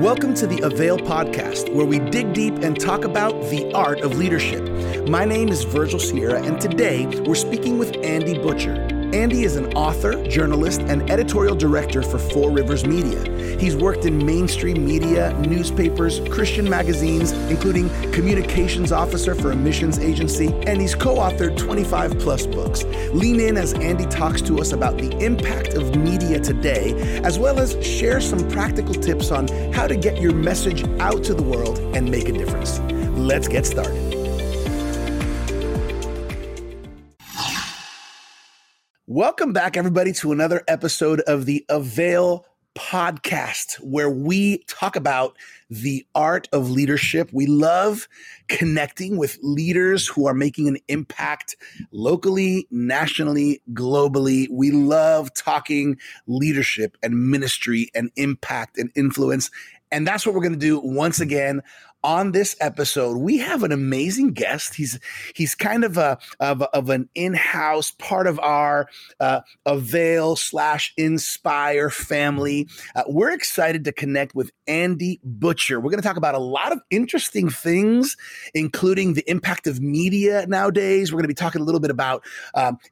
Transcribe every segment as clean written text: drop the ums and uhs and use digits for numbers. Welcome to the Avail podcast, where we dig deep and talk about the art of leadership. My name is Virgil Sierra, and today we're speaking with Andy Butcher. Andy is an author, journalist, and editorial director for Four Rivers Media. He's worked in mainstream media, newspapers, Christian magazines, including communications officer for a missions agency, and he's co-authored 25 plus books. Lean in as Andy talks to us about the impact of media today, as well as share some practical tips on how to get your message out to the world and make a difference. Let's get started. Welcome back, everybody, to another episode of the Avail podcast, where we talk about the art of leadership. We love connecting with leaders who are making an impact locally, nationally, globally. We love talking leadership and ministry and impact and influence. And that's what we're going to do once again on this episode. We have an amazing guest. He's kind of an in-house part of our Avail/Inspire family. We're excited to connect with Andy Butcher. We're going to talk about a lot of interesting things, including the impact of media nowadays. We're going to be talking a little bit about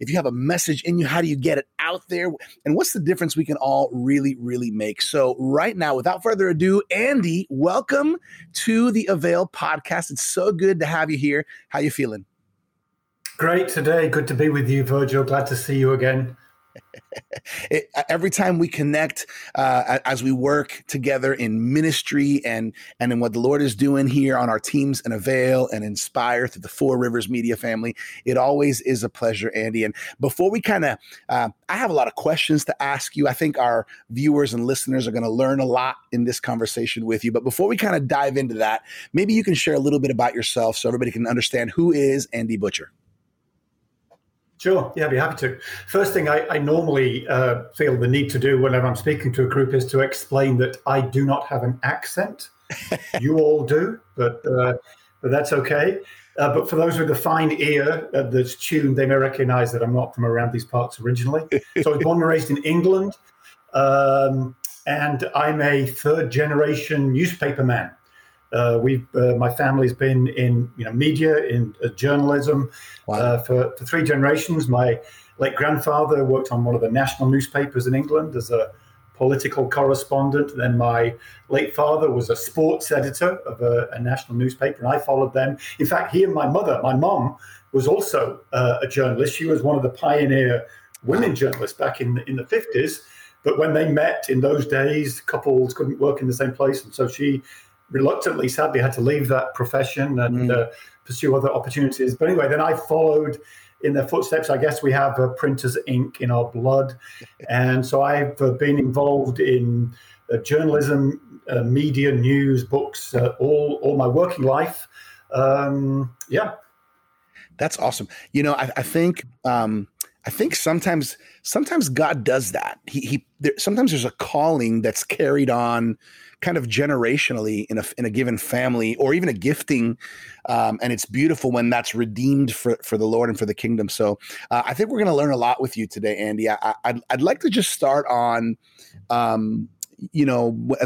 if you have a message in you, how do you get it out there, and what's the difference we can all really, really make. So right now, without further ado, Andy, welcome to the Avail podcast. It's so good to have you here. How you feeling? Great today. Good to be with you, Virgil. Glad to see you again. Every time we connect, as we work together in ministry and in what the Lord is doing here on our teams in Avail and Inspire through the Four Rivers Media family, it always is a pleasure, Andy. And before we kind of, I have a lot of questions to ask you. I think our viewers and listeners are going to learn a lot in this conversation with you. But before we kind of dive into that, maybe you can share a little bit about yourself so everybody can understand who is Andy Butcher. Sure. Yeah, I'd be happy to. First thing I normally feel the need to do whenever I'm speaking to a group is to explain that I do not have an accent. You all do, but that's okay. But for those with a fine ear that's tuned, they may recognize that I'm not from around these parts originally. So I was born and raised in England, and I'm a third-generation newspaper man. My family's been in media, in journalism. Wow. for three generations. My late grandfather worked on one of the national newspapers in England as a political correspondent. Then my late father was a sports editor of a national newspaper, and I followed them. In fact, he and my mom, was also a journalist. She was one of the pioneer women journalists back in the 50s. But when they met in those days, couples couldn't work in the same place, and so she reluctantly, sadly, had to leave that profession and pursue other opportunities. But anyway, then I followed in their footsteps. I guess we have printer's ink in our blood. And so I've been involved in journalism, media, news, books, all my working life. Yeah. That's awesome. I think sometimes God does that. Sometimes there's a calling that's carried on kind of generationally in a given family, or even a gifting. And it's beautiful when that's redeemed for the Lord and for the kingdom. So I think we're going to learn a lot with you today, Andy. I'd like to just start on, as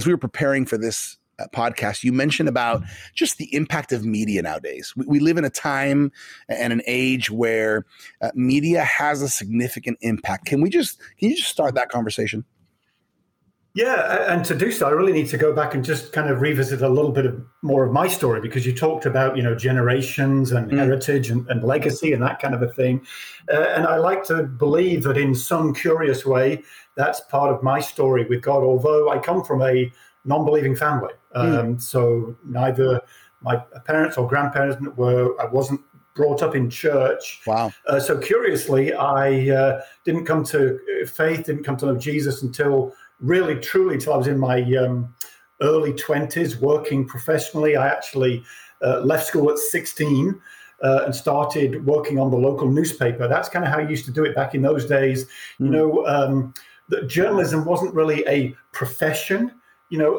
we were preparing for this podcast, you mentioned about just the impact of media nowadays. We live in a time and an age where media has a significant impact. Can you just start that conversation? Yeah, and to do so, I really need to go back and just kind of revisit a little bit of more of my story, because you talked about, generations and heritage and legacy and that kind of a thing. And I like to believe that in some curious way, that's part of my story with God, although I come from a non-believing family. So neither my parents or grandparents I wasn't brought up in church. Wow. So curiously, I didn't come to faith, didn't come to know Jesus until... really, truly, till I was in my early 20s, working professionally. I actually left school at 16 and started working on the local newspaper. That's kind of how you used to do it back in those days. That journalism wasn't really a profession.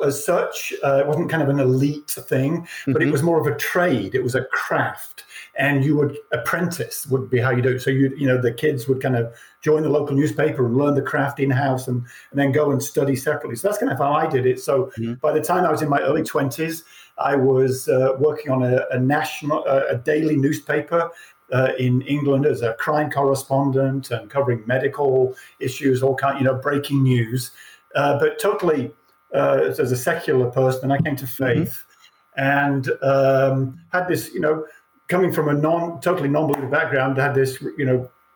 as such. It wasn't kind of an elite thing, but it was more of a trade. It was a craft. And you would apprentice would be how you do it. So, the kids would kind of join the local newspaper and learn the craft in-house and then go and study separately. So that's kind of how I did it. So by the time I was in my early 20s, I was working on a daily newspaper in England as a crime correspondent and covering medical issues, all kind, breaking news. But totally as a secular person, I came to faith and had this, coming from a totally non-believer background, had this,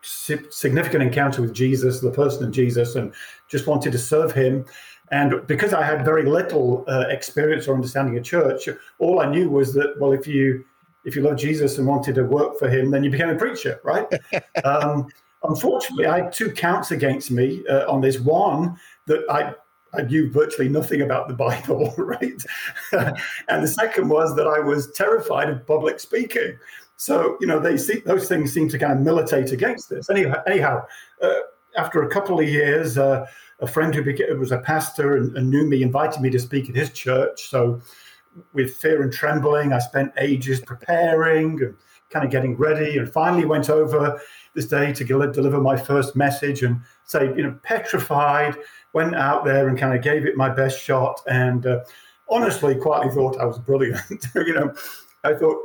significant encounter with Jesus, the person of Jesus, and just wanted to serve him. And because I had very little experience or understanding of church, all I knew was that, well, if you love Jesus and wanted to work for him, then you became a preacher, right? Unfortunately, I had two counts against me on this. One, that I knew virtually nothing about the Bible, right? And the second was that I was terrified of public speaking. So, those things seem to kind of militate against this. Anyhow, after a couple of years, a friend who was a pastor and knew me invited me to speak at his church. So with fear and trembling, I spent ages preparing and kind of getting ready, and finally went over this day to deliver my first message, and say, petrified, went out there and kind of gave it my best shot, and honestly, quietly thought I was brilliant. I thought,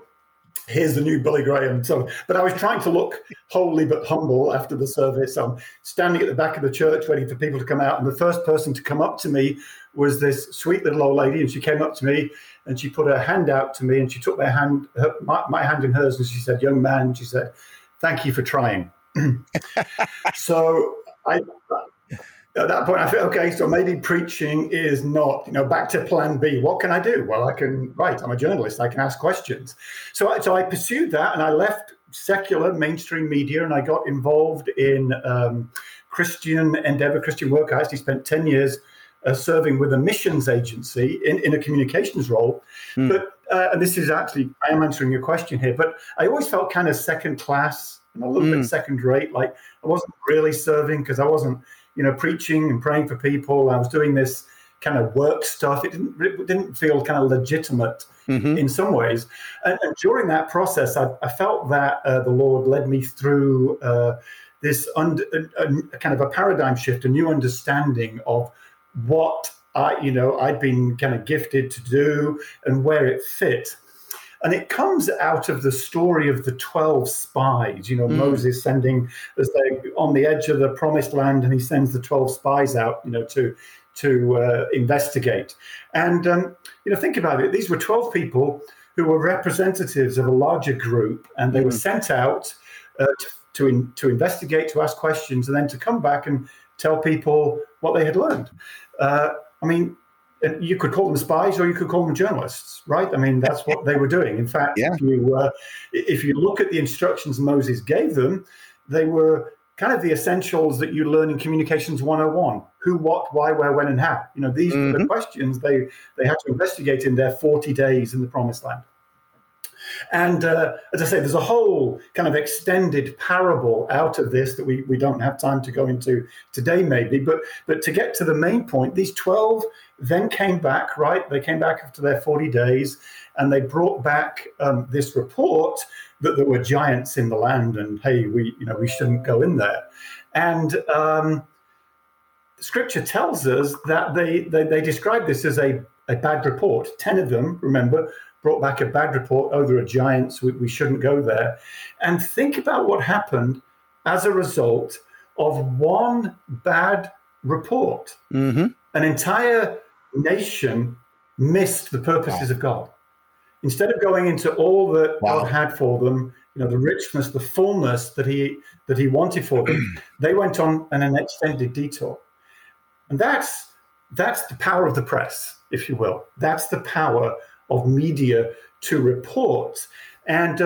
here's the new Billy Graham. So, but I was trying to look holy but humble after the service. I'm standing at the back of the church waiting for people to come out, and the first person to come up to me was this sweet little old lady, and she came up to me and she put her hand out to me, and she took my hand in hers, and she said, "Young man," she said, "thank you for trying." So at that point, I thought, okay, so maybe preaching is not, back to plan B. What can I do? Well, I can write. I'm a journalist. I can ask questions. So I pursued that, and I left secular mainstream media, and I got involved in Christian endeavor, Christian work. I actually spent 10 years serving with a missions agency in a communications role. But and this is actually, I am answering your question here, but I always felt kind of second class and a little bit second rate. Like I wasn't really serving because I wasn't, preaching and praying for people. I was doing this kind of work stuff. It didn't feel kind of legitimate in some ways. And during that process, I felt that the Lord led me through this kind of a paradigm shift, a new understanding of what I'd been kind of gifted to do and where it fit. And it comes out of the story of the 12 spies, Moses sending, as they're on the edge of the Promised Land, and he sends the 12 spies out, to investigate. And, think about it. These were 12 people who were representatives of a larger group, and they were sent out to investigate, to ask questions, and then to come back and tell people what they had learned. You could call them spies, or you could call them journalists, right? I mean, that's what they were doing. In fact, if you look at the instructions Moses gave them, they were kind of the essentials that you learn in Communications 101: who, what, why, where, when, and how. These were the questions they had to investigate in their 40 days in the Promised Land. And as I say, there's a whole kind of extended parable out of this that we don't have time to go into today, maybe. But to get to the main point, these 12 then came back, right? They came back after their 40 days, and they brought back this report that there were giants in the land, and hey, we shouldn't go in there. And Scripture tells us that they describe this as a bad report. 10 of them, remember, brought back a bad report. Oh, there are giants, we shouldn't go there. And think about what happened as a result of one bad report. An entire nation missed the purposes of God. Instead of going into all that God had for them, the richness, the fullness that he wanted for them, they went on an extended detour. And that's the power of the press, if you will. That's the power of media to report. And,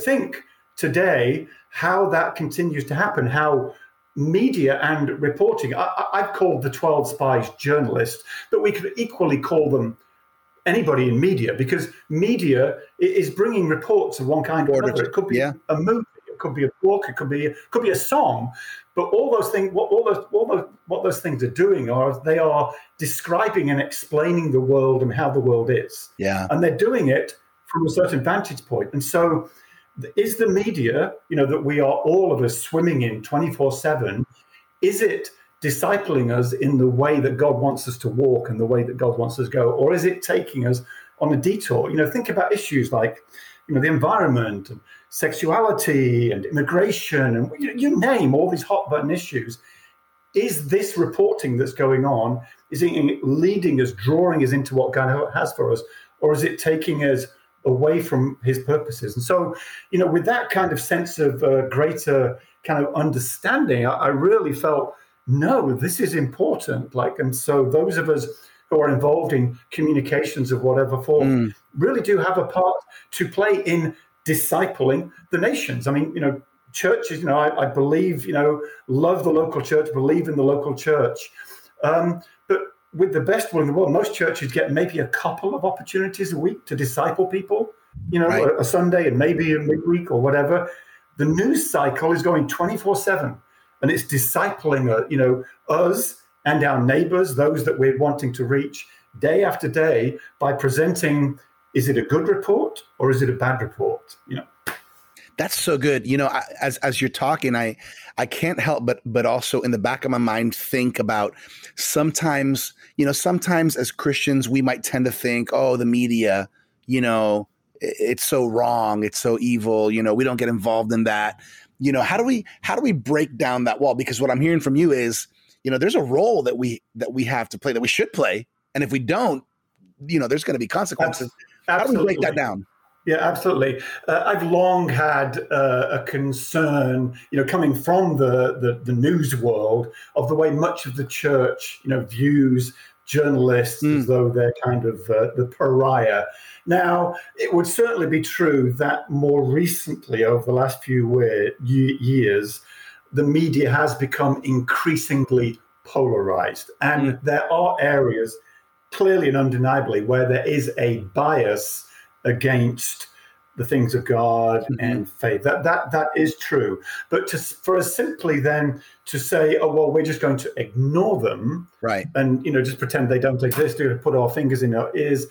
think today how that continues to happen, how media and reporting, I've called the 12 spies journalists, but we could equally call them anybody in media, because media is bringing reports of one kind or another. It could be a movie, could be a book, it could be a song. But all those things, what those things are doing are they are describing and explaining the world and how the world is. Yeah. And they're doing it from a certain vantage point. And so is the media, that we are all of us swimming in 24/7, is it discipling us in the way that God wants us to walk and the way that God wants us to go? Or is it taking us on a detour? Think about issues like, the environment and sexuality and immigration and you name all these hot button issues. Is this reporting that's going on, is it leading us, drawing us into what God has for us? Or is it taking us away from his purposes? And so, with that kind of sense of greater kind of understanding, I really felt, no, this is important. And so those of us who are involved in communications of whatever form really do have a part to play in discipling the nations. I mean, churches, I believe, love the local church, believe in the local church. But with the best will in the world, most churches get maybe a couple of opportunities a week to disciple people, right. a Sunday and maybe a midweek or whatever. The news cycle is going 24/7. And it's discipling, us and our neighbors, those that we're wanting to reach day after day by presenting, is it a good report or is it a bad report? That's so good. As you're talking, I can't help but also in the back of my mind think about sometimes as Christians, we might tend to think, oh, the media, it's so wrong. It's so evil. We don't get involved in that. How do we break down that wall? Because what I'm hearing from you is, there's a role that we have to play, that we should play. And if we don't, there's going to be consequences. Absolutely. How do we break that down? Yeah, absolutely. I've long had a concern, coming from the news world, of the way much of the church, views journalists as though they're kind of the pariah. Now, it would certainly be true that more recently, over the last few years, the media has become increasingly polarized. And there are areas, clearly and undeniably, where there is a bias against the things of God and faith. That is true. But for us simply then to say, oh, well, we're just going to ignore them, right? And, just pretend they don't exist, put our fingers in our ears,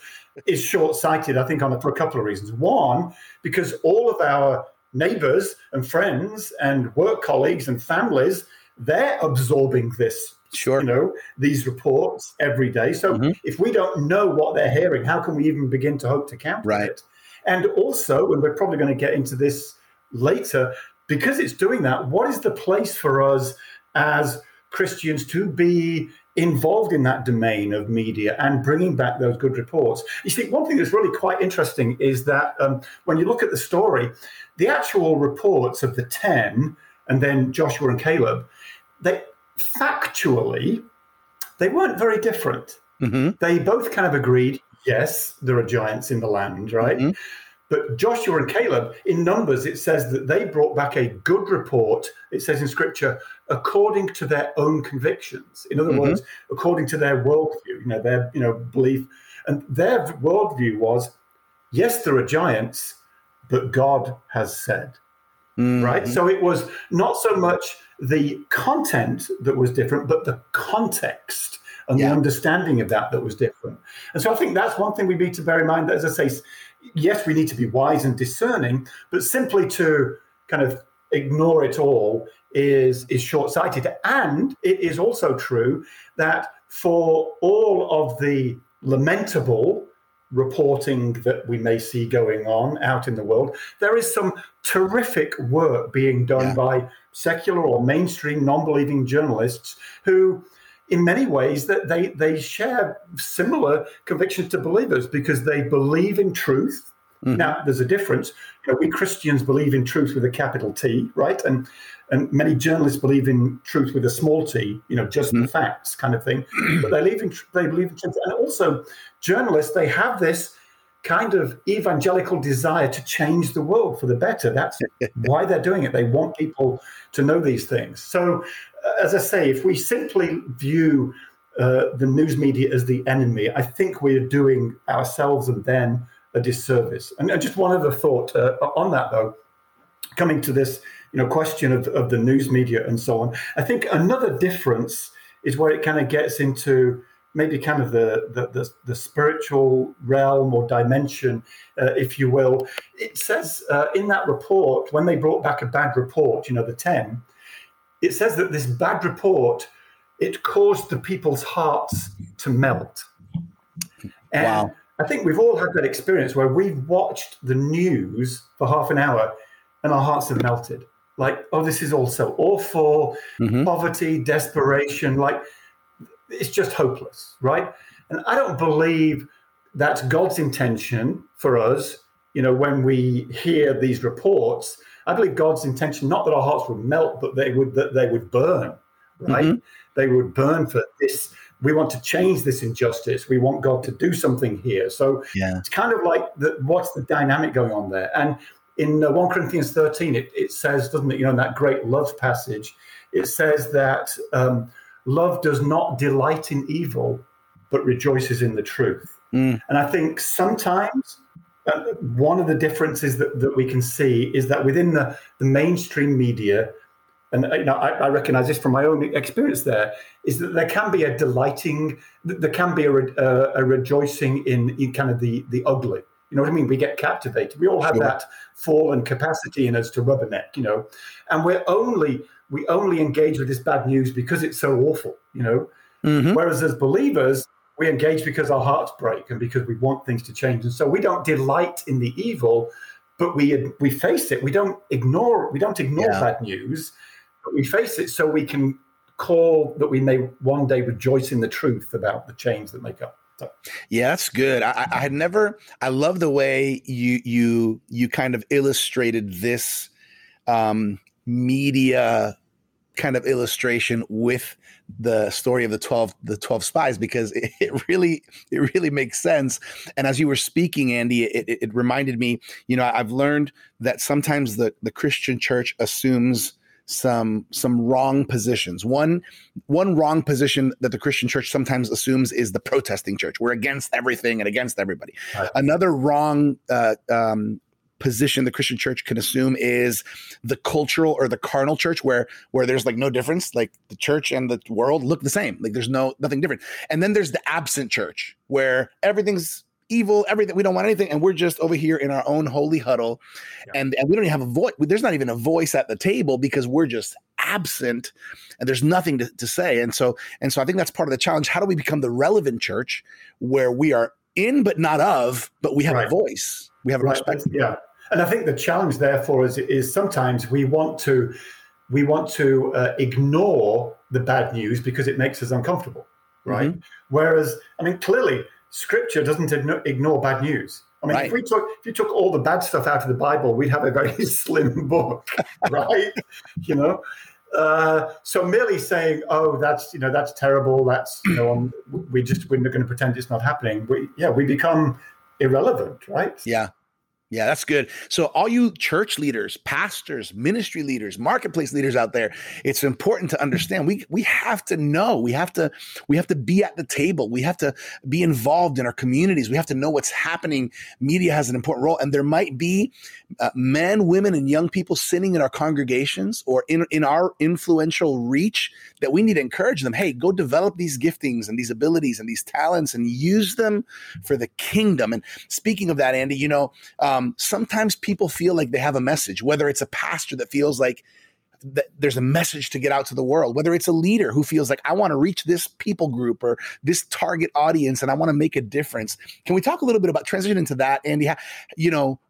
is short-sighted, I think, for a couple of reasons. One, because all of our neighbors and friends and work colleagues and families, they're absorbing this, sure, these reports every day. So if we don't know what they're hearing, how can we even begin to hope to counter it? And also, and we're probably going to get into this later, because it's doing that, what is the place for us as Christians to be involved in that domain of media and bringing back those good reports? You see, one thing that's really quite interesting is that when you look at the story, the actual reports of the 10 and then Joshua and Caleb, they weren't very different. They both kind of agreed, yes, there are giants in the land, right? But Joshua and Caleb, in Numbers, it says that they brought back a good report, it says in Scripture, according to their own convictions. In other words, according to their worldview, their belief. And their worldview was, yes, there are giants, but God has said, right? So it was not so much the content that was different, but the context and the understanding of that was different. And so I think that's one thing we need to bear in mind, that, as I say, yes, we need to be wise and discerning, but simply to kind of ignore it all is short-sighted. And it is also true that for all of the lamentable reporting that we may see going on out in the world, there is some terrific work being done by secular or mainstream non-believing journalists who, in many ways, that they share similar convictions to believers because they believe in truth. Now, there's a difference. We Christians believe in truth with a capital T, right? And many journalists believe in truth with a small t, just the facts kind of thing. But they believe in truth. And also, journalists, they have this kind of evangelical desire to change the world for the better. That's why they're doing it. They want people to know these things. So, as I say, if we simply view the news media as the enemy, I think we're doing ourselves and them a disservice. And just one other thought on that, though, coming to this question of the news media and so on. I think another difference is where it kind of gets into maybe kind of the spiritual realm or dimension, if you will. It says in that report, when they brought back a bad report, the 10, it says that this bad report, it caused the people's hearts to melt. And wow. I think we've all had that experience where we've watched the news for half an hour and our hearts have melted. Like, oh, this is all so awful, mm-hmm. poverty, desperation, like it's just hopeless, right? And I don't believe that's God's intention for us, when we hear these reports. I believe God's intention, not that our hearts would melt, but that they would burn, right? Mm-hmm. They would burn for this. We want to change this injustice. We want God to do something here. So it's kind of like, what's the dynamic going on there? And in 1 Corinthians 13, it says, doesn't it, in that great love passage, it says that love does not delight in evil, but rejoices in the truth. Mm. And I think sometimes one of the differences that we can see is that within the mainstream media, and I recognize this from my own experience there, is that there can be a delighting, there can be a rejoicing in kind of the ugly. You know what I mean? We get captivated. We all have that fallen capacity in us to rubberneck, and we only engage with this bad news because it's so awful, Mm-hmm. Whereas as believers, we engage because our hearts break and because we want things to change. And so we don't delight in the evil, but we face it. We don't ignore bad news, but we face it so we can call that we may one day rejoice in the truth about the change that may come. Yeah, that's good. I love the way you kind of illustrated this media kind of illustration with the story of the 12 spies, because it really makes sense. And as you were speaking, Andy, it reminded me, I've learned that sometimes the Christian church assumes some wrong positions. One wrong position that the Christian church sometimes assumes is the protesting church. We're against everything and against everybody. Right. Another wrong position the Christian church can assume is the cultural or the carnal church, where there's like no difference, like the church and the world look the same, like there's nothing different. And then there's the absent church, where everything's evil, everything, we don't want anything, and we're just over here in our own holy huddle, and we don't even have a voice. There's not even a voice at the table because we're just absent, and there's nothing to say. And so I think that's part of the challenge. How do we become the relevant church, where we are in but not of, but we have a voice, we have a perspective? Yeah. And I think the challenge, therefore, is sometimes we want to ignore the bad news because it makes us uncomfortable, right? Mm-hmm. Whereas, clearly, Scripture doesn't ignore bad news. Right. if you took all the bad stuff out of the Bible, we'd have a very slim book, right? So merely saying, "Oh, that's terrible. That's we're not going to pretend it's not happening." We become irrelevant, right? Yeah. Yeah, that's good. So all you church leaders, pastors, ministry leaders, marketplace leaders out there, it's important to understand we have to know, we have to be at the table. We have to be involved in our communities. We have to know what's happening. Media has an important role, and there might be men, women, and young people sitting in our congregations or in our influential reach that we need to encourage them. Hey, go develop these giftings and these abilities and these talents and use them for the kingdom. And speaking of that, Andy, sometimes people feel like they have a message, whether it's a pastor that feels like there's a message to get out to the world, whether it's a leader who feels like I want to reach this people group or this target audience and I want to make a difference. Can we talk a little bit about transition into that, Andy?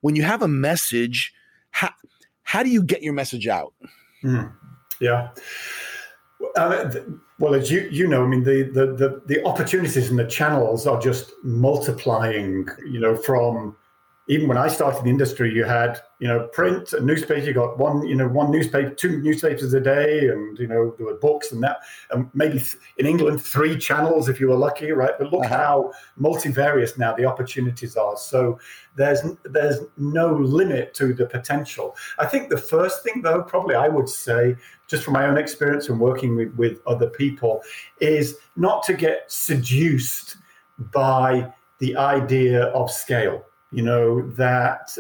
When you have a message, how do you get your message out? Mm. Yeah. Well, as the opportunities and the channels are just multiplying, from... Even when I started the industry, you had, print, a newspaper, you got one newspaper, two newspapers a day, and, there were books and that, and maybe in England, 3 channels if you were lucky, right? But look how multivarious now the opportunities are. So there's no limit to the potential. I think the first thing, though, probably I would say, just from my own experience and working with other people, is not to get seduced by the idea of scale. you know, that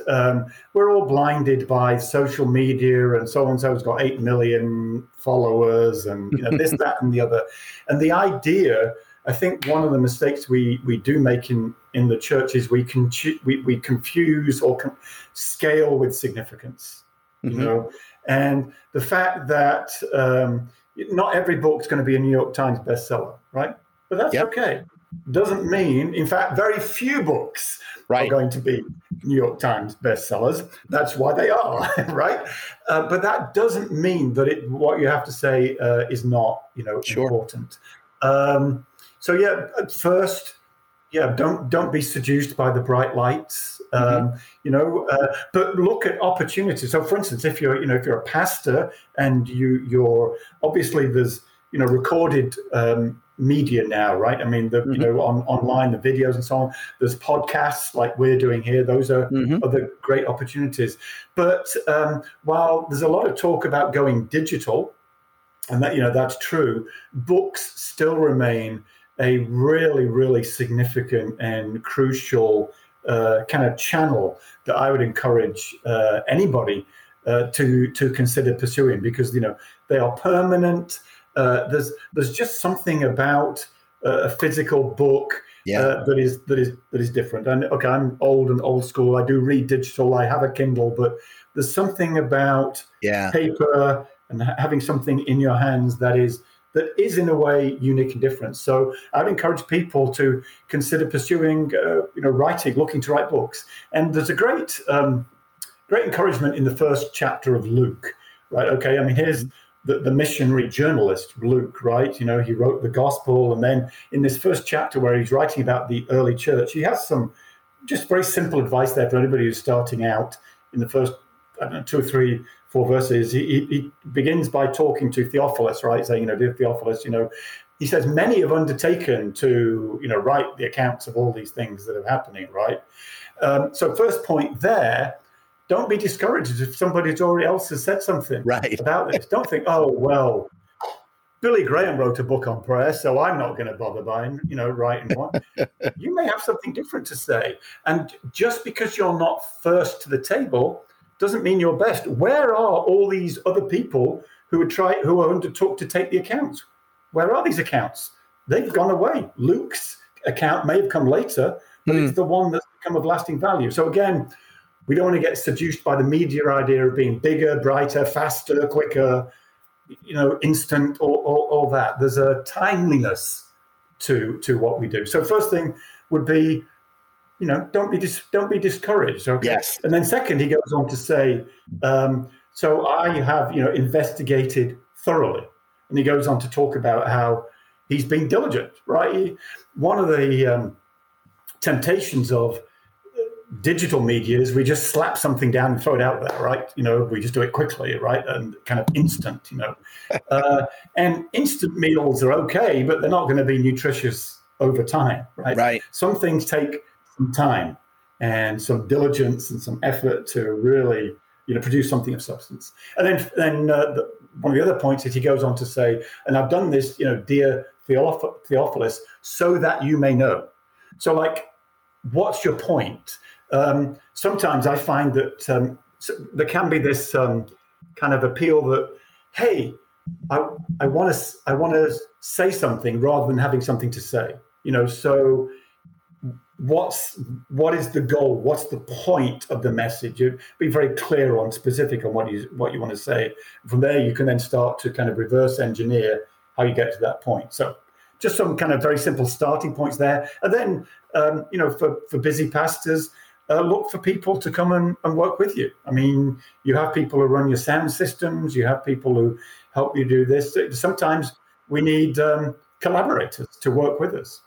we're all blinded by social media and so-and-so's got 8 million followers and, you know, this, that, and the other. And the idea, I think one of the mistakes we do make in the church is we confuse or scale with significance, you mm-hmm. know. And the fact that not every book's going to be a New York Times bestseller, right? But that's yep. okay. Doesn't mean, in fact, very few books right. are going to be New York Times bestsellers. That's why they are, right? But that doesn't mean that it, what you have to say is not, you know, sure. important. So yeah, first, yeah, don't be seduced by the bright lights, mm-hmm. you know. But look at opportunities. So, for instance, if you're, you know, if you're a pastor and you're obviously there's, you know, recorded media now, right? I mean, the mm-hmm. you know, online, the videos and so on. There's podcasts like we're doing here. Those are mm-hmm. other great opportunities. But while there's a lot of talk about going digital, and that, you know, that's true, books still remain a really, really significant and crucial kind of channel that I would encourage anybody to consider pursuing, because, you know, they are permanent. There's just something about a physical book yeah. that is different. And okay, I'm old and old school. I do read digital. I have a Kindle, but there's something about yeah. paper and having something in your hands that is in a way unique and different. So I'd encourage people to consider pursuing, you know, writing, looking to write books. And there's a great, great encouragement in the first chapter of Luke, right? Okay, I mean, here's the missionary journalist Luke, right? You know, he wrote the gospel, and then in this first chapter where he's writing about the early church, he has some just very simple advice there for anybody who's starting out. In the first, I don't know, 2 or 3, 4 verses, he begins by talking to Theophilus, right? Saying, you know, dear Theophilus, you know, he says, many have undertaken to, you know, write the accounts of all these things that are happening, right? So first point there, don't be discouraged if somebody else has said something right. about this. Don't think, oh, well, Billy Graham wrote a book on prayer, so I'm not going to bother by him, you know, writing one. You may have something different to say. And just because you're not first to the table doesn't mean you're best. Where are all these other people who undertook to take the accounts? Where are these accounts? They've gone away. Luke's account may have come later, but it's the one that's become of lasting value. So again, we don't want to get seduced by the media idea of being bigger, brighter, faster, quicker, you know, instant, all that. There's a timeliness to what we do. So first thing would be, you know, don't be discouraged. Okay? Yes. And then second, he goes on to say, so I have, you know, investigated thoroughly. And he goes on to talk about how he's been diligent, right? One of the temptations of digital media is we just slap something down and throw it out there, right? You know, we just do it quickly, right? And kind of instant, you know. And instant meals are okay, but they're not going to be nutritious over time, right? Right. Some things take time and some diligence and some effort to really, you know, produce something of substance. And then one of the other points is he goes on to say, and I've done this, you know, dear Theophilus, so that you may know. So, like, what's your point? Sometimes I find that there can be this kind of appeal that, hey, I want to say something rather than having something to say, you know. So what is the goal? What's the point of the message? You be very clear on, specific on what you want to say. From there, you can then start to kind of reverse engineer how you get to that point. So just some kind of very simple starting points there. And then, you know, for busy pastors, look for people to come and work with you. I mean, you have people who run your sound systems. You have people who help you do this. Sometimes we need collaborators to work with us.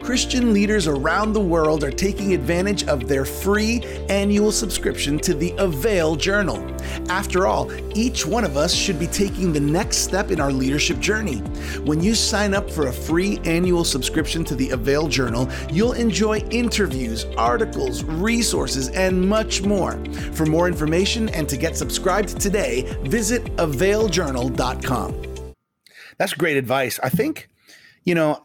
Christian leaders around the world are taking advantage of their free annual subscription to the Avail Journal. After all, each one of us should be taking the next step in our leadership journey. When you sign up for a free annual subscription to the Avail Journal, you'll enjoy interviews, articles, resources, and much more. For more information and to get subscribed today, visit availjournal.com. That's great advice. I think, you know,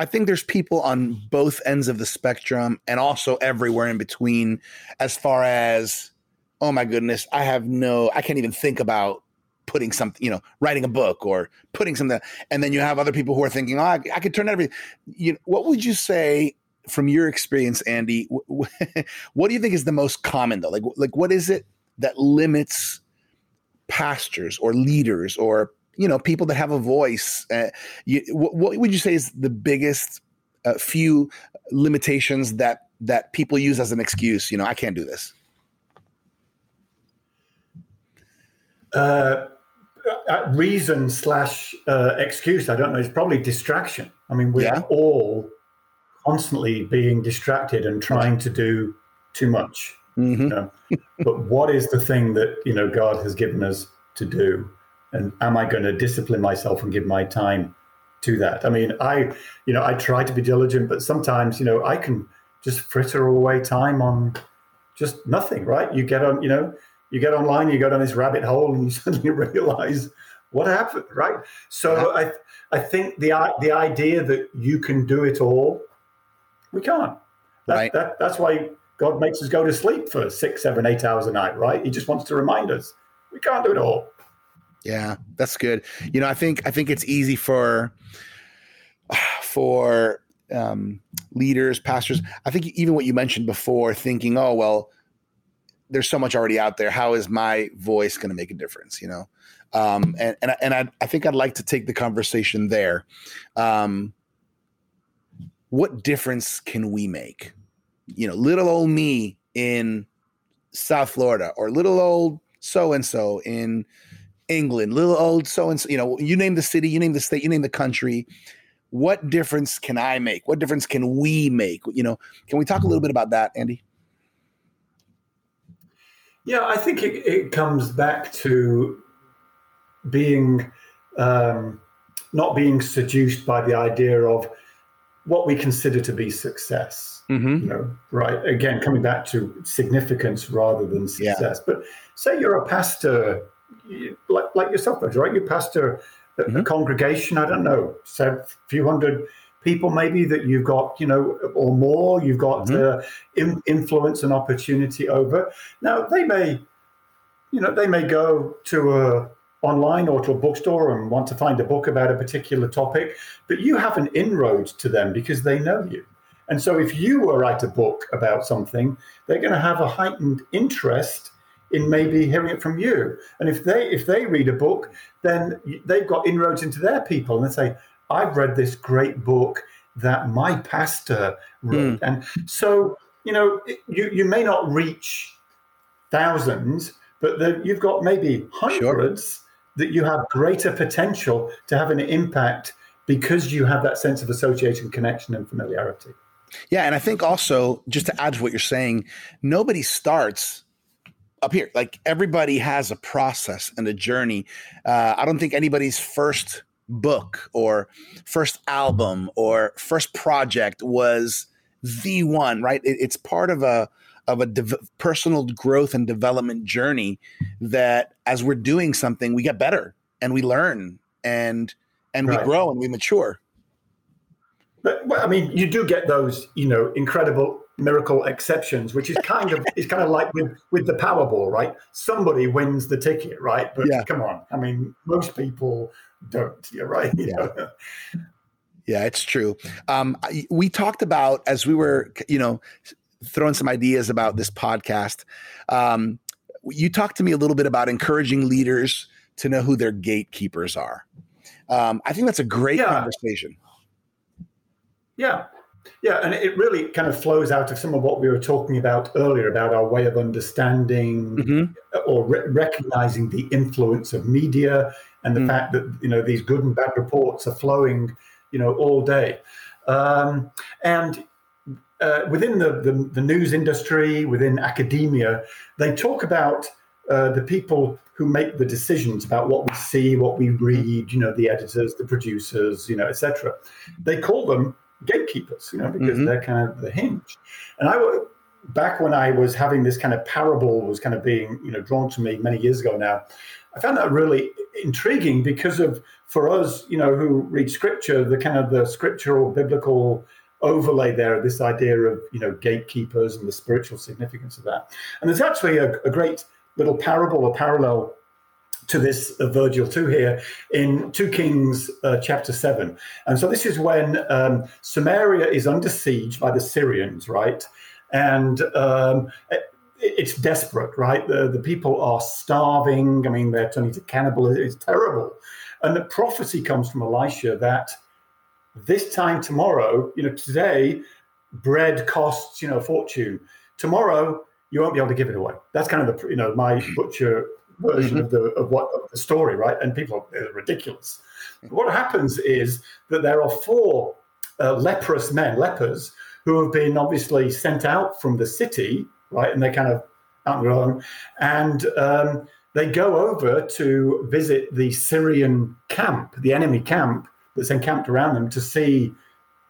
I think there's people on both ends of the spectrum and also everywhere in between as far as, oh my goodness, I can't even think about putting something, writing a book or putting something. And then you have other people who are thinking, I could turn everything. What would you say from your experience, Andy, what do you think is the most common though? Like what is it that limits pastors or leaders or people that have a voice? What would you say is the biggest few limitations that people use as an excuse? I can't do this. Reason / excuse. I don't know. It's probably distraction. I mean, we're all constantly being distracted and trying to do too much. Mm-hmm. But what is the thing that God has given us to do? And am I going to discipline myself and give my time to that? I mean, I try to be diligent, but sometimes, I can just fritter away time on just nothing, right? You get online, you go down this rabbit hole and you suddenly realize what happened, right? So I think the idea that you can do it all, we can't. That's why God makes us go to sleep for 6, 7, 8 hours a night, right? He just wants to remind us, we can't do it all. Yeah, that's good. I think it's easy for leaders, pastors. I think even what you mentioned before, thinking, oh, well, there's so much already out there. How is my voice going to make a difference? I think I'd like to take the conversation there. What difference can we make? Little old me in South Florida or little old so-and-so in England, little old so-and-so, you name the city, you name the state, you name the country. What difference can I make? What difference can we make? Can we talk a little bit about that, Andy? Yeah, I think it comes back to being, not being seduced by the idea of what we consider to be success. Mm-hmm. Right. Again, coming back to significance rather than success. Yeah. But say you're a pastor, like yourself, right? You pastor a congregation, I don't know, a few hundred people maybe that you've got, or more, you've got influence and opportunity over. Now, they may go to online or to a bookstore and want to find a book about a particular topic, but you have an inroad to them because they know you. And so if you were to write a book about something, they're going to have a heightened interest in maybe hearing it from you. And if they read a book, then they've got inroads into their people. And they say, I've read this great book that my pastor wrote. Mm. And so, you may not reach thousands, but then you've got maybe hundreds that you have greater potential to have an impact because you have that sense of association, connection, and familiarity. Yeah, and I think also, just to add to what you're saying, nobody starts up here. Like, everybody has a process and a journey. I don't think anybody's first book or first album or first project was the one, right? It's part of a personal growth and development journey that as we're doing something, we get better and we learn and we grow and we mature. But, you do get those, incredible miracle exceptions, which is kind of like with the Powerball, right? Somebody wins the ticket, right? But come on, most people don't. You're right. Yeah, it's true. We talked about, as we were, throwing some ideas about this podcast, you talked to me a little bit about encouraging leaders to know who their gatekeepers are. I think that's a great conversation. Yeah. Yeah, and it really kind of flows out of some of what we were talking about earlier about our way of understanding or recognizing the influence of media and the fact that, these good and bad reports are flowing, all day. And within the news industry, within academia, they talk about the people who make the decisions about what we see, what we read, the editors, the producers, et cetera. They call them gatekeepers, because they're kind of the hinge. And I back when I was having this kind of parable was kind of being, drawn to me many years ago now, I found that really intriguing because of, for us, who read scripture, the kind of the scriptural biblical overlay there of this idea of, gatekeepers and the spiritual significance of that. And there's actually a great little parable or parallel to this Virgil too here in 2 Kings chapter 7. And so this is when Samaria is under siege by the Syrians, right? And it's desperate, right? The people are starving. I mean, they're turning to cannibalism. It's terrible. And the prophecy comes from Elisha that this time tomorrow, today, bread costs, a fortune. Tomorrow, you won't be able to give it away. That's kind of the, my butcher version of the story, right? And people are ridiculous. But what happens is that there are four lepers who have been obviously sent out from the city, right? And they're kind of out on their own. And they go over to visit the Syrian camp, the enemy camp that's encamped around them, to see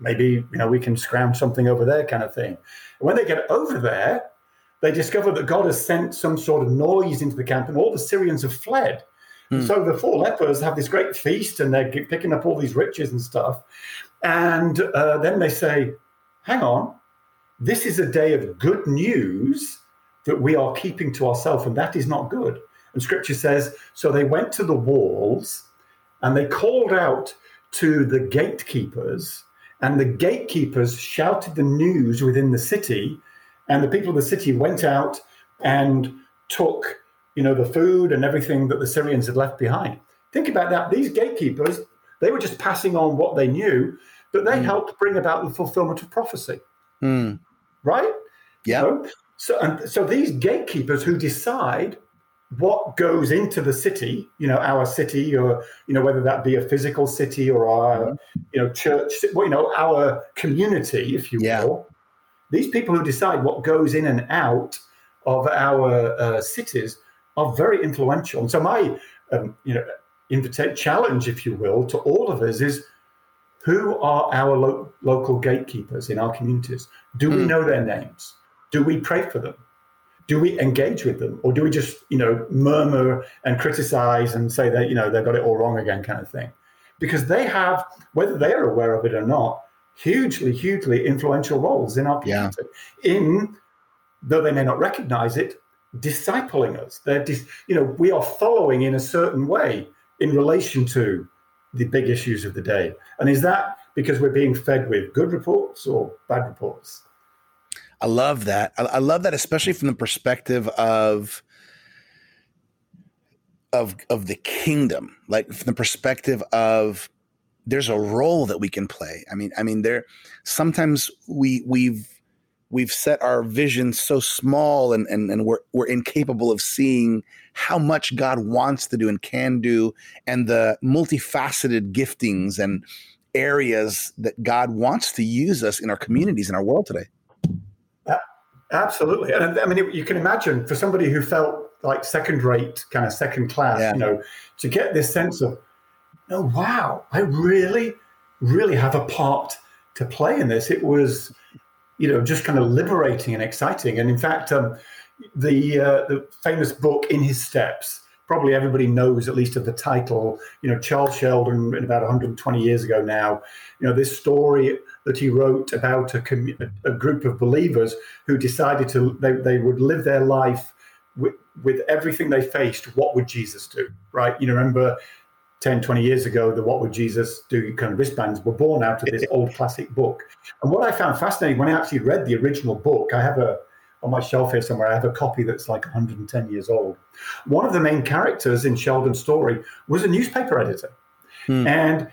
maybe, we can scrounge something over there kind of thing. And when they get over there, they discover that God has sent some sort of noise into the camp and all the Syrians have fled. Mm. So the four lepers have this great feast and they're picking up all these riches and stuff. And then they say, hang on, this is a day of good news that we are keeping to ourselves, and that is not good. And Scripture says, so they went to the walls and they called out to the gatekeepers, and the gatekeepers shouted the news within the city. And the people of the city went out and took, the food and everything that the Syrians had left behind. Think about that. These gatekeepers, they were just passing on what they knew, but they helped bring about the fulfillment of prophecy. Mm. Right? Yeah. So these gatekeepers who decide what goes into the city, our city, or, whether that be a physical city or our, church, our community, if you will. These people who decide what goes in and out of our cities are very influential. And so my, challenge, if you will, to all of us is, who are our local gatekeepers in our communities? Do we know their names? Do we pray for them? Do we engage with them? Or do we just, murmur and criticize and say that, they've got it all wrong again kind of thing? Because they have, whether they're aware of it or not, hugely influential roles in our community, in, though they may not recognize it, discipling us. They're we are following in a certain way in relation to the big issues of the day. And is that because we're being fed with good reports or bad reports? I love that. I love that, especially from the perspective of the kingdom, like from the perspective of, there's a role that we can play. I mean, there. Sometimes we've set our vision so small, and we're incapable of seeing how much God wants to do and can do, and the multifaceted giftings and areas that God wants to use us in our communities, in our world today. Absolutely, and I mean, you can imagine for somebody who felt like second-rate, kind of second-class, to get this sense of, oh, wow, I really, really have a part to play in this. It was, just kind of liberating and exciting. And in fact, the famous book, In His Steps, probably everybody knows at least of the title, Charles Sheldon, about 120 years ago now, this story that he wrote about a group of believers who decided to, they would live their life with everything they faced. What would Jesus do, right? Remember, 10, 20 years ago, the What Would Jesus Do kind of wristbands were born out of this old classic book. And what I found fascinating when I actually read the original book, I have on my shelf here somewhere, I have a copy that's like 110 years old. One of the main characters in Sheldon's story was a newspaper editor. Hmm. And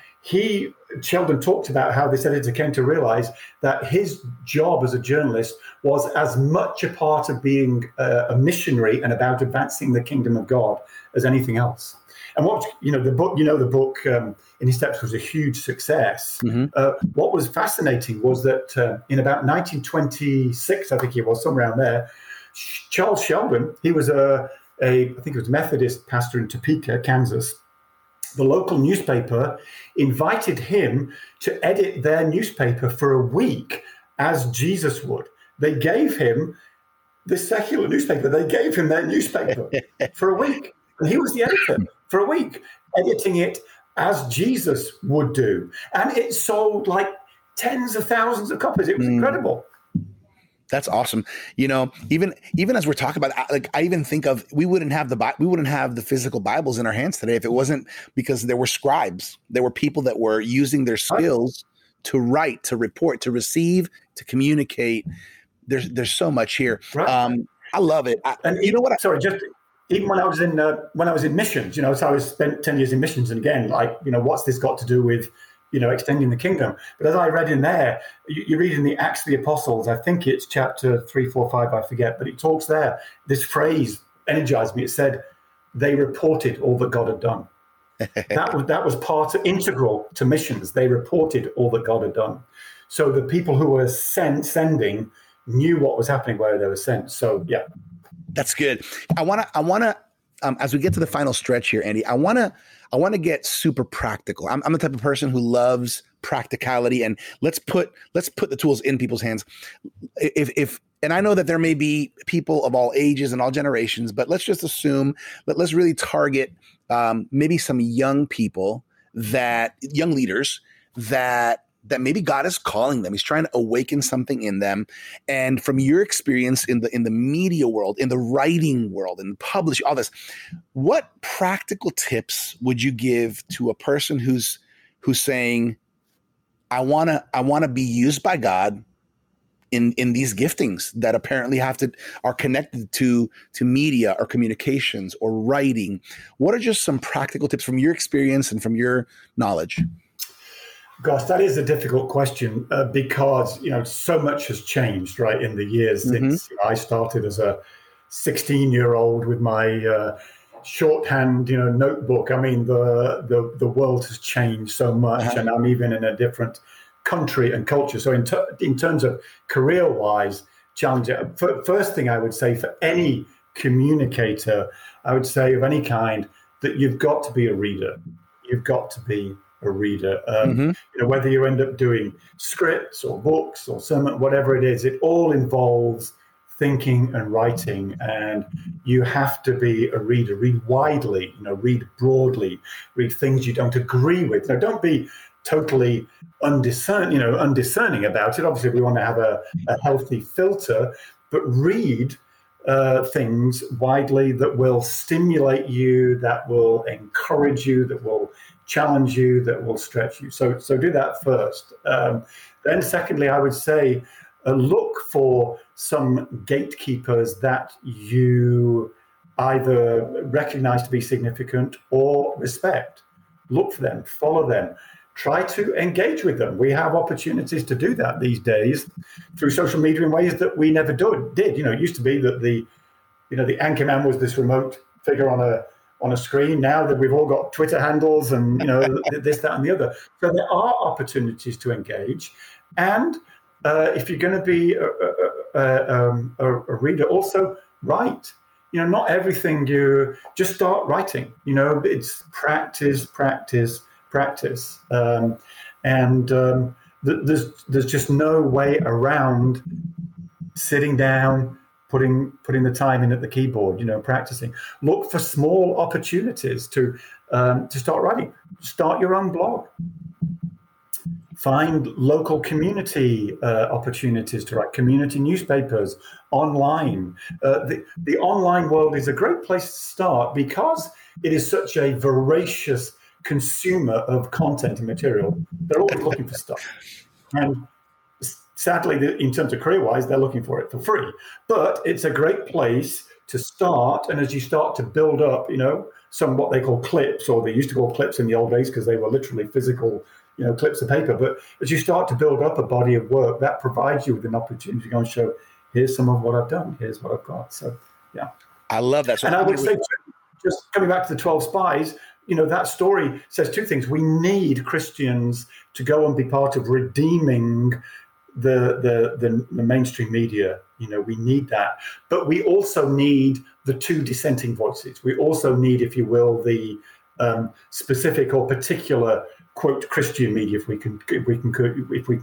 Sheldon talked about how this editor came to realize that his job as a journalist was as much a part of being a missionary and about advancing the kingdom of God as anything else. And what, the book In His Steps was a huge success. Mm-hmm. What was fascinating was that in about 1926, I think it was, somewhere around there, Charles Sheldon, he was a Methodist pastor in Topeka, Kansas. The local newspaper invited him to edit their newspaper for a week as Jesus would. They gave him this secular newspaper. They gave him their newspaper for a week. And he was the editor for a week, editing it as Jesus would do. And it sold like tens of thousands of copies. It was incredible. That's awesome. You know, even as we're talking about, like, I even think of, we wouldn't have the physical Bibles in our hands today if it wasn't because there were scribes. There were people that were using their skills to write, to report, to receive, to communicate. There's so much here. Right. I love it. Even when I was in missions, you know, so I spent 10 years in missions, and again, like, you know, what's this got to do with, you know, extending the kingdom? But as I read in there, you read in the Acts of the Apostles, I think it's chapter 3, 4, 5, I forget, but it talks there. This phrase energized me. It said, they reported all that God had done. that was integral to missions. They reported all that God had done. So the people who were sending knew what was happening where they were sent. So, yeah. That's good. I want to, as we get to the final stretch here, Andy, I want to get super practical. I'm the type of person who loves practicality, and let's put the tools in people's hands. And I know that there may be people of all ages and all generations, but let's just assume that let's really target, maybe some young leaders that maybe God is calling them. He's trying to awaken something in them. And from your experience in the media world, in the writing world, in publishing, all this, what practical tips would you give to a person who's saying, I wanna be used by God in these giftings that apparently are connected to media or communications or writing? What are just some practical tips from your experience and from your knowledge? Gosh, that is a difficult question because, you know, so much has changed, right, in the years since I started as a 16-year-old with my shorthand, you know, notebook. I mean, the world has changed so much, and I'm even in a different country and culture. So in terms of career-wise challenge, first thing I would say for any communicator, I would say of any kind, that you've got to be a reader. You've got to be a reader. You know, whether you end up doing scripts or books or sermon, whatever it is, it all involves thinking and writing, and you have to be a reader. Read widely, you know, read broadly, read things you don't agree with. Now, don't be totally undiscerning about it. Obviously, we want to have a healthy filter, but read things widely that will stimulate you, that will encourage you, that will challenge you, that will stretch you. So do that first. Then secondly, I would say look for some gatekeepers that you either recognize to be significant or respect. Look for them, follow them, try to engage with them. We have opportunities to do that these days through social media in ways that we never did. You know, it used to be that the anchor man was this remote figure on a screen. Now that we've all got Twitter handles and, you know, this, that, and the other. So there are opportunities to engage. And if you're going to be a reader, also write. You know, not everything just start writing. You know, it's practice. There's just no way around sitting down, putting the time in at the keyboard, you know, practicing. Look for small opportunities to start writing. Start your own blog. Find local community opportunities to write, community newspapers, online. The online world is a great place to start because it is such a voracious consumer of content and material. They're always looking for stuff. And sadly, in terms of career-wise, they're looking for it for free. But it's a great place to start. And as you start to build up, you know, some what they call clips, or they used to call clips in the old days because they were literally physical, you know, clips of paper. But as you start to build up a body of work, that provides you with an opportunity to go and show, here's some of what I've done, here's what I've got. So, yeah. I love that. So, and I would say, just coming back to the 12 spies, you know, that story says two things. We need Christians to go and be part of redeeming the mainstream media. You know, we need that. But we also need the two dissenting voices. We also need, if you will, the specific or particular quote Christian media, if we can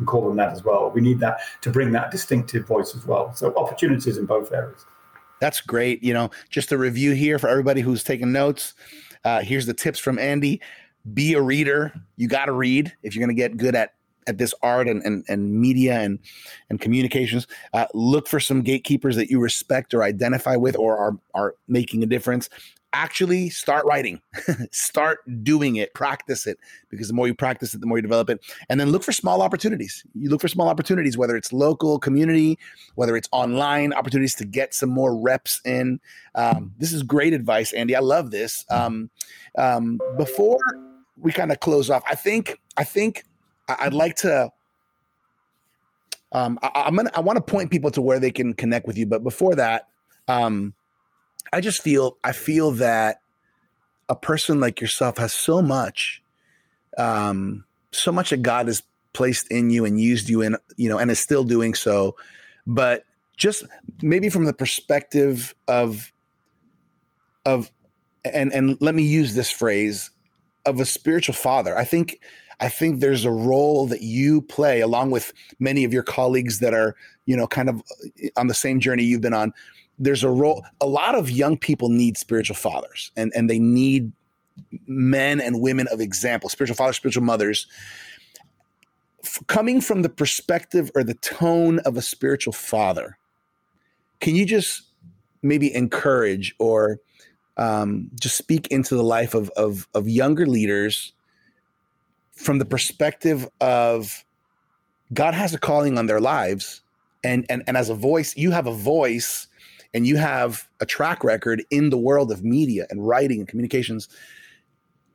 call them that as well. We need that to bring that distinctive voice as well. So opportunities in both areas. That's great. You know, just a review here for everybody who's taking notes. Here's the tips from Andy. Be a reader. You got to read if you're going to get good at this art and media and communications. Look for some gatekeepers that you respect or identify with or are making a difference. Actually start writing, start doing it, practice it, because the more you practice it, the more you develop it. And then look for small opportunities. You look for small opportunities, whether it's local community, whether it's online opportunities to get some more reps in. This is great advice, Andy. I love this. Before we kind of close off, I think I'd like to, I want to point people to where they can connect with you. But before that, I feel that a person like yourself has so much that God has placed in you and used you in, you know, and is still doing so. But just maybe from the perspective of, and let me use this phrase, of a spiritual father. I think there's a role that you play along with many of your colleagues that are, you know, kind of on the same journey you've been on. There's a role. A lot of young people need spiritual fathers, and they need men and women of example, spiritual fathers, spiritual mothers. Coming from the perspective or the tone of a spiritual father, can you just maybe encourage or just speak into the life of younger leaders from the perspective of God has a calling on their lives, and as a voice, you have a voice. And you have a track record in the world of media and writing and communications.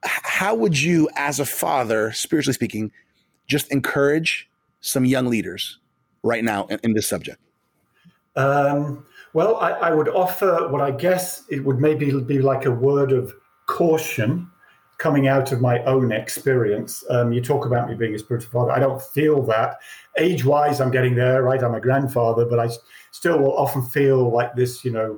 How would you, as a father, spiritually speaking, just encourage some young leaders right now in this subject? Well, I would offer what I guess it would maybe be like a word of caution coming out of my own experience. You talk about me being a spiritual father. I don't feel that. Age-wise, I'm getting there, right? I'm a grandfather, but I still will often feel like this, you know,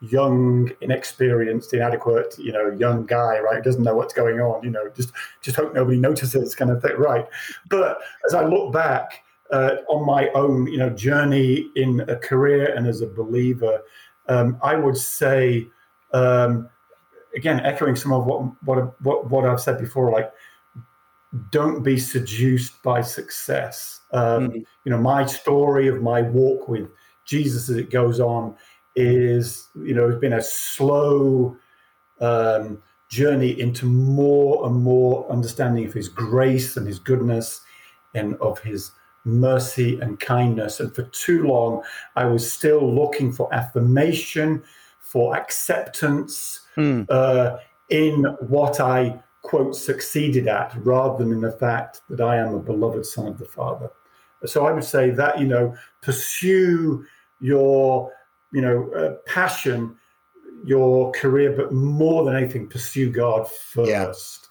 young, inexperienced, inadequate, you know, young guy, right? Doesn't know what's going on, you know, just hope nobody notices kind of thing, right? But as I look back on my own, you know, journey in a career and as a believer, I would say, again, echoing some of what I've said before, like, don't be seduced by success. You know, my story of my walk with Jesus as it goes on is, you know, it's been a slow journey into more and more understanding of his grace and his goodness and of his mercy and kindness. And for too long, I was still looking for affirmation, for acceptance in what I, quote, succeeded at, rather than in the fact that I am a beloved son of the Father. So I would say that, you know, pursue your, you know, passion, your career, but more than anything, pursue God first.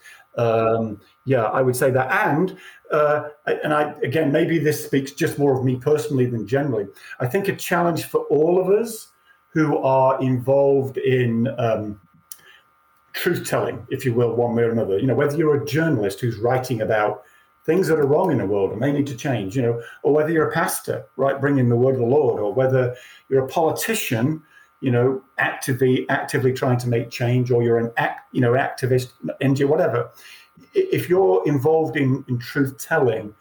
Yeah, I would say that. And I, again, maybe this speaks just more of me personally than generally. I think a challenge for all of us who are involved in truth-telling, if you will, one way or another. You know, whether you're a journalist who's writing about things that are wrong in the world and they need to change, you know, or whether you're a pastor, right, bringing the word of the Lord, or whether you're a politician, you know, actively trying to make change, or you're an activist, NGO, whatever. If you're involved in truth-telling,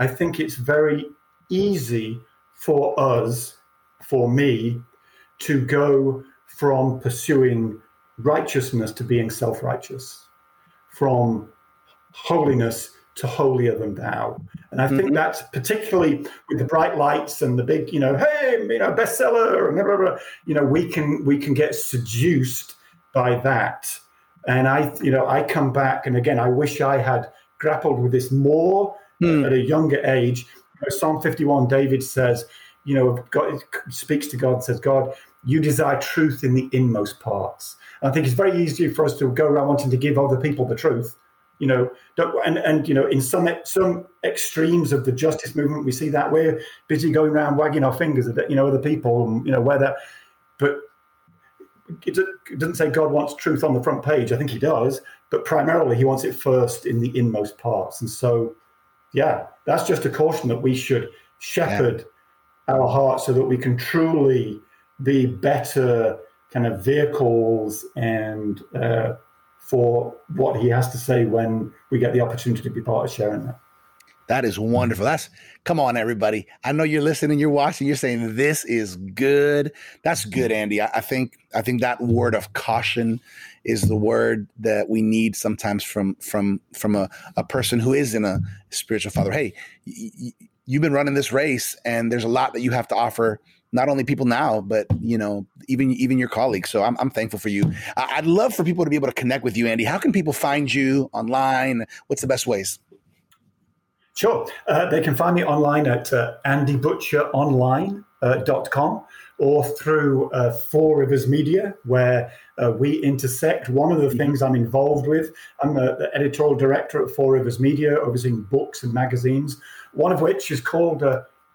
I think it's very easy for us, for me, to go from pursuing righteousness to being self-righteous, from holiness to holier than thou. And I think that's particularly with the bright lights and the big, you know, hey, you know, bestseller and blah, blah, blah, you know, we can get seduced by that. And I come back, and again, I wish I had grappled with this more at a younger age. You know, Psalm 51, David says, you know, God speaks to God and says, God, you desire truth in the inmost parts. And I think it's very easy for us to go around wanting to give other people the truth, you know. And you know, in some extremes of the justice movement, we see that we're busy going around wagging our fingers at, you know, other people, and you know whether. But It doesn't say God wants truth on the front page. I think he does, but primarily he wants it first in the inmost parts. And so, yeah, that's just a caution that we should shepherd our hearts so that we can truly be better kind of vehicles and for what he has to say when we get the opportunity to be part of sharing that. That is wonderful. Come on, everybody. I know you're listening, you're watching, you're saying this is good. That's good, Andy. I think that word of caution is the word that we need sometimes from a person who is in a spiritual father. Hey, you've been running this race, and there's a lot that you have to offer, not only people now, but even your colleagues. So I'm thankful for you. I'd love for people to be able to connect with you, Andy. How can people find you online? What's the best ways? Sure. They can find me online at andybutcheronline.com or through Four Rivers Media, where we intersect. One of the things I'm involved with, I'm the editorial director at Four Rivers Media, overseeing books and magazines, one of which is called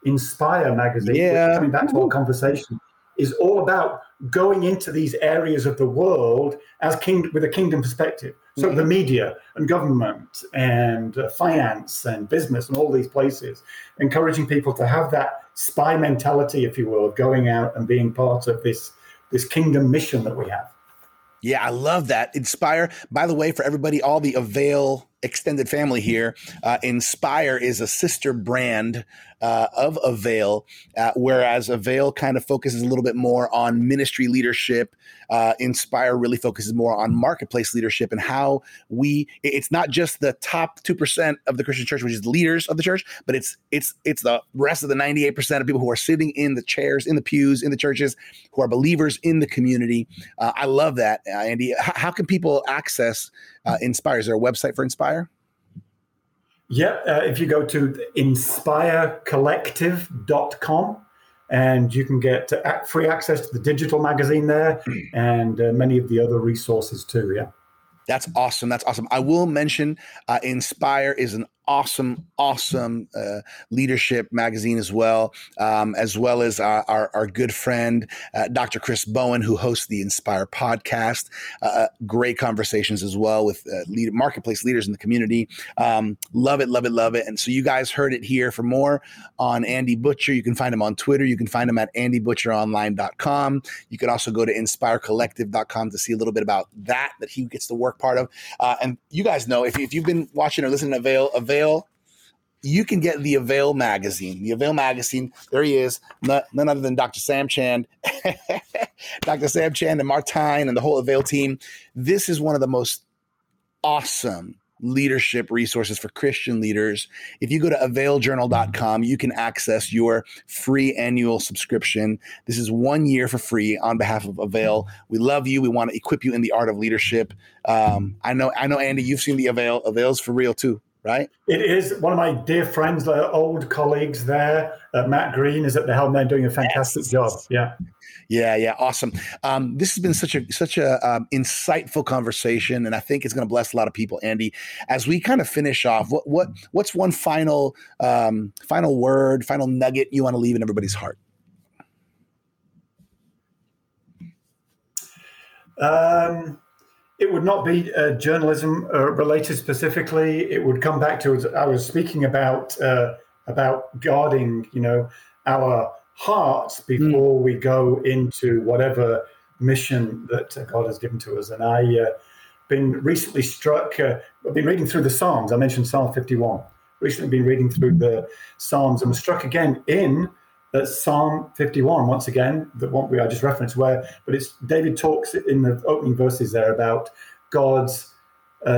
Inspire magazine, which, coming back to our conversation, is all about going into these areas of the world as with a kingdom perspective. So the media and government and finance and business and all these places, encouraging people to have that spy mentality, if you will, of going out and being part of this kingdom mission that we have. Yeah, I love that. Inspire. By the way, for everybody, all the Avail extended family here, Inspire is a sister brand of Avail, whereas Avail kind of focuses a little bit more on ministry leadership. Inspire really focuses more on marketplace leadership and how it's not just the top 2% of the Christian church, which is the leaders of the church, but it's the rest of the 98% of people who are sitting in the chairs, in the pews, in the churches, who are believers in the community. I love that, Andy. How can people access Inspire? Is there a website for Inspire? Yeah, if you go to inspirecollective.com, and you can get free access to the digital magazine there and many of the other resources too, yeah. That's awesome. That's awesome. I will mention Inspire is an awesome leadership magazine as well, as well as our good friend, Dr. Chris Bowen, who hosts the Inspire podcast. Great conversations as well with marketplace leaders in the community. Love it. And so you guys heard it here. For more on Andy Butcher, you can find him on Twitter. You can find him at andybutcheronline.com. You can also go to inspirecollective.com to see a little bit about that he gets to work part of. And you guys know, if you've been watching or listening to Avail, you can get the Avail magazine. The Avail magazine, there he is, none other than Dr. Sam Chand. Dr. Sam Chand and Martine and the whole Avail team. This is one of the most awesome leadership resources for Christian leaders. If you go to availjournal.com, you can access your free annual subscription. This is 1 year for free on behalf of Avail. We love you. We want to equip you in the art of leadership. I know, Andy, you've seen the Avail. Avail's for real too. Right. It is one of my dear friends, old colleagues there. Matt Green is at the helm. They're doing a fantastic job. Yeah. Awesome. This has been such a insightful conversation, and I think it's going to bless a lot of people. Andy, as we kind of finish off, what's one final word, final nugget you want to leave in everybody's heart? It would not be journalism related specifically. It would come back to, as I was speaking about guarding, our hearts before we go into whatever mission that God has given to us. And I've been recently struck. I've been reading through the Psalms. I mentioned Psalm 51. Recently, been reading through the Psalms and was struck again in Psalm 51, once again, the one I just referenced, but it's David talks in the opening verses there about God's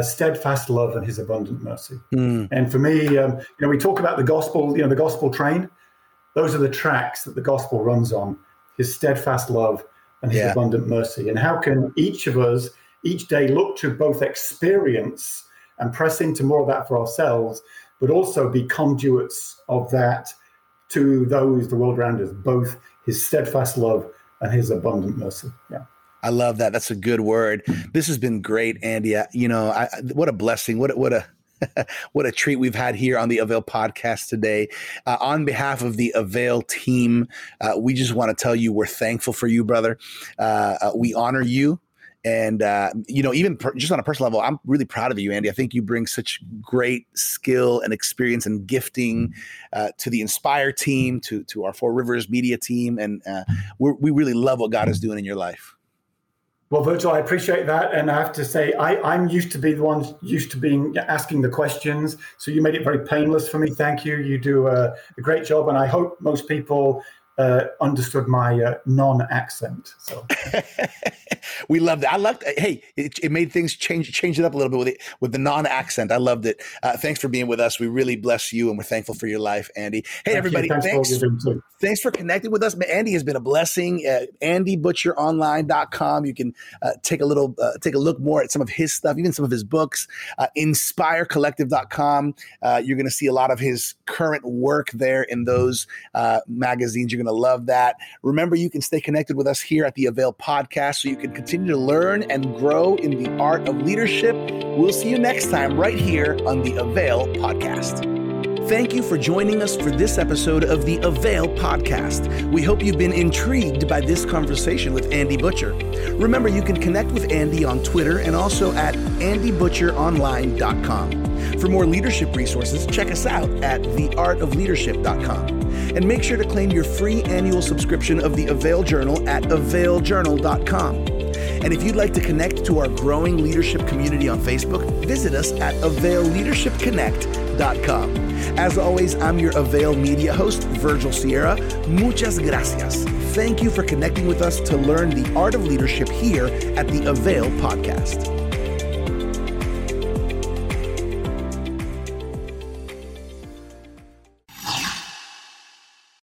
steadfast love and his abundant mercy. And for me, we talk about the gospel, the gospel train. Those are the tracks that the gospel runs on, his steadfast love and his abundant mercy. And how can each of us each day look to both experience and press into more of that for ourselves, but also be conduits of that to the world around us, both his steadfast love and his abundant mercy. Yeah. I love that. That's a good word. This has been great, Andy. What a blessing. What a What a treat we've had here on the Avail podcast today. On behalf of the Avail team, we just want to tell you we're thankful for you, brother. We honor you. And, you know, even just on a personal level, I'm really proud of you, Andy. I think you bring such great skill and experience and gifting to the Inspire team, to our Four Rivers Media team. And we really love what God is doing in your life. Well, Virgil, I appreciate that. And I have to say, I'm used to be the one used to being asking the questions. So you made it very painless for me. Thank you. You do a great job. And I hope most people understood my non-accent. So we loved it. I loved it. Hey, it made things change it up a little bit with the non-accent. I loved it. Thanks for being with us. We really bless you, and we're thankful for your life, Andy. Hey, everybody, thanks for connecting with us. Andy has been a blessing. andybutcheronline.com. You can take a look more at some of his stuff, even some of his books. Inspirecollective.com. You're going to see a lot of his current work there in those magazines. You're going to love that. Remember, you can stay connected with us here at the Avail podcast so you can continue to learn and grow in the art of leadership. We'll see you next time right here on the Avail podcast. Thank you for joining us for this episode of the Avail podcast. We hope you've been intrigued by this conversation with Andy Butcher. Remember, you can connect with Andy on Twitter and also at andybutcheronline.com. For more leadership resources, check us out at theartofleadership.com. And make sure to claim your free annual subscription of the Avail Journal at availjournal.com. And if you'd like to connect to our growing leadership community on Facebook, visit us at availleadershipconnect.com. As always, I'm your Avail Media host, Virgil Sierra. Muchas gracias. Thank you for connecting with us to learn the art of leadership here at the Avail podcast.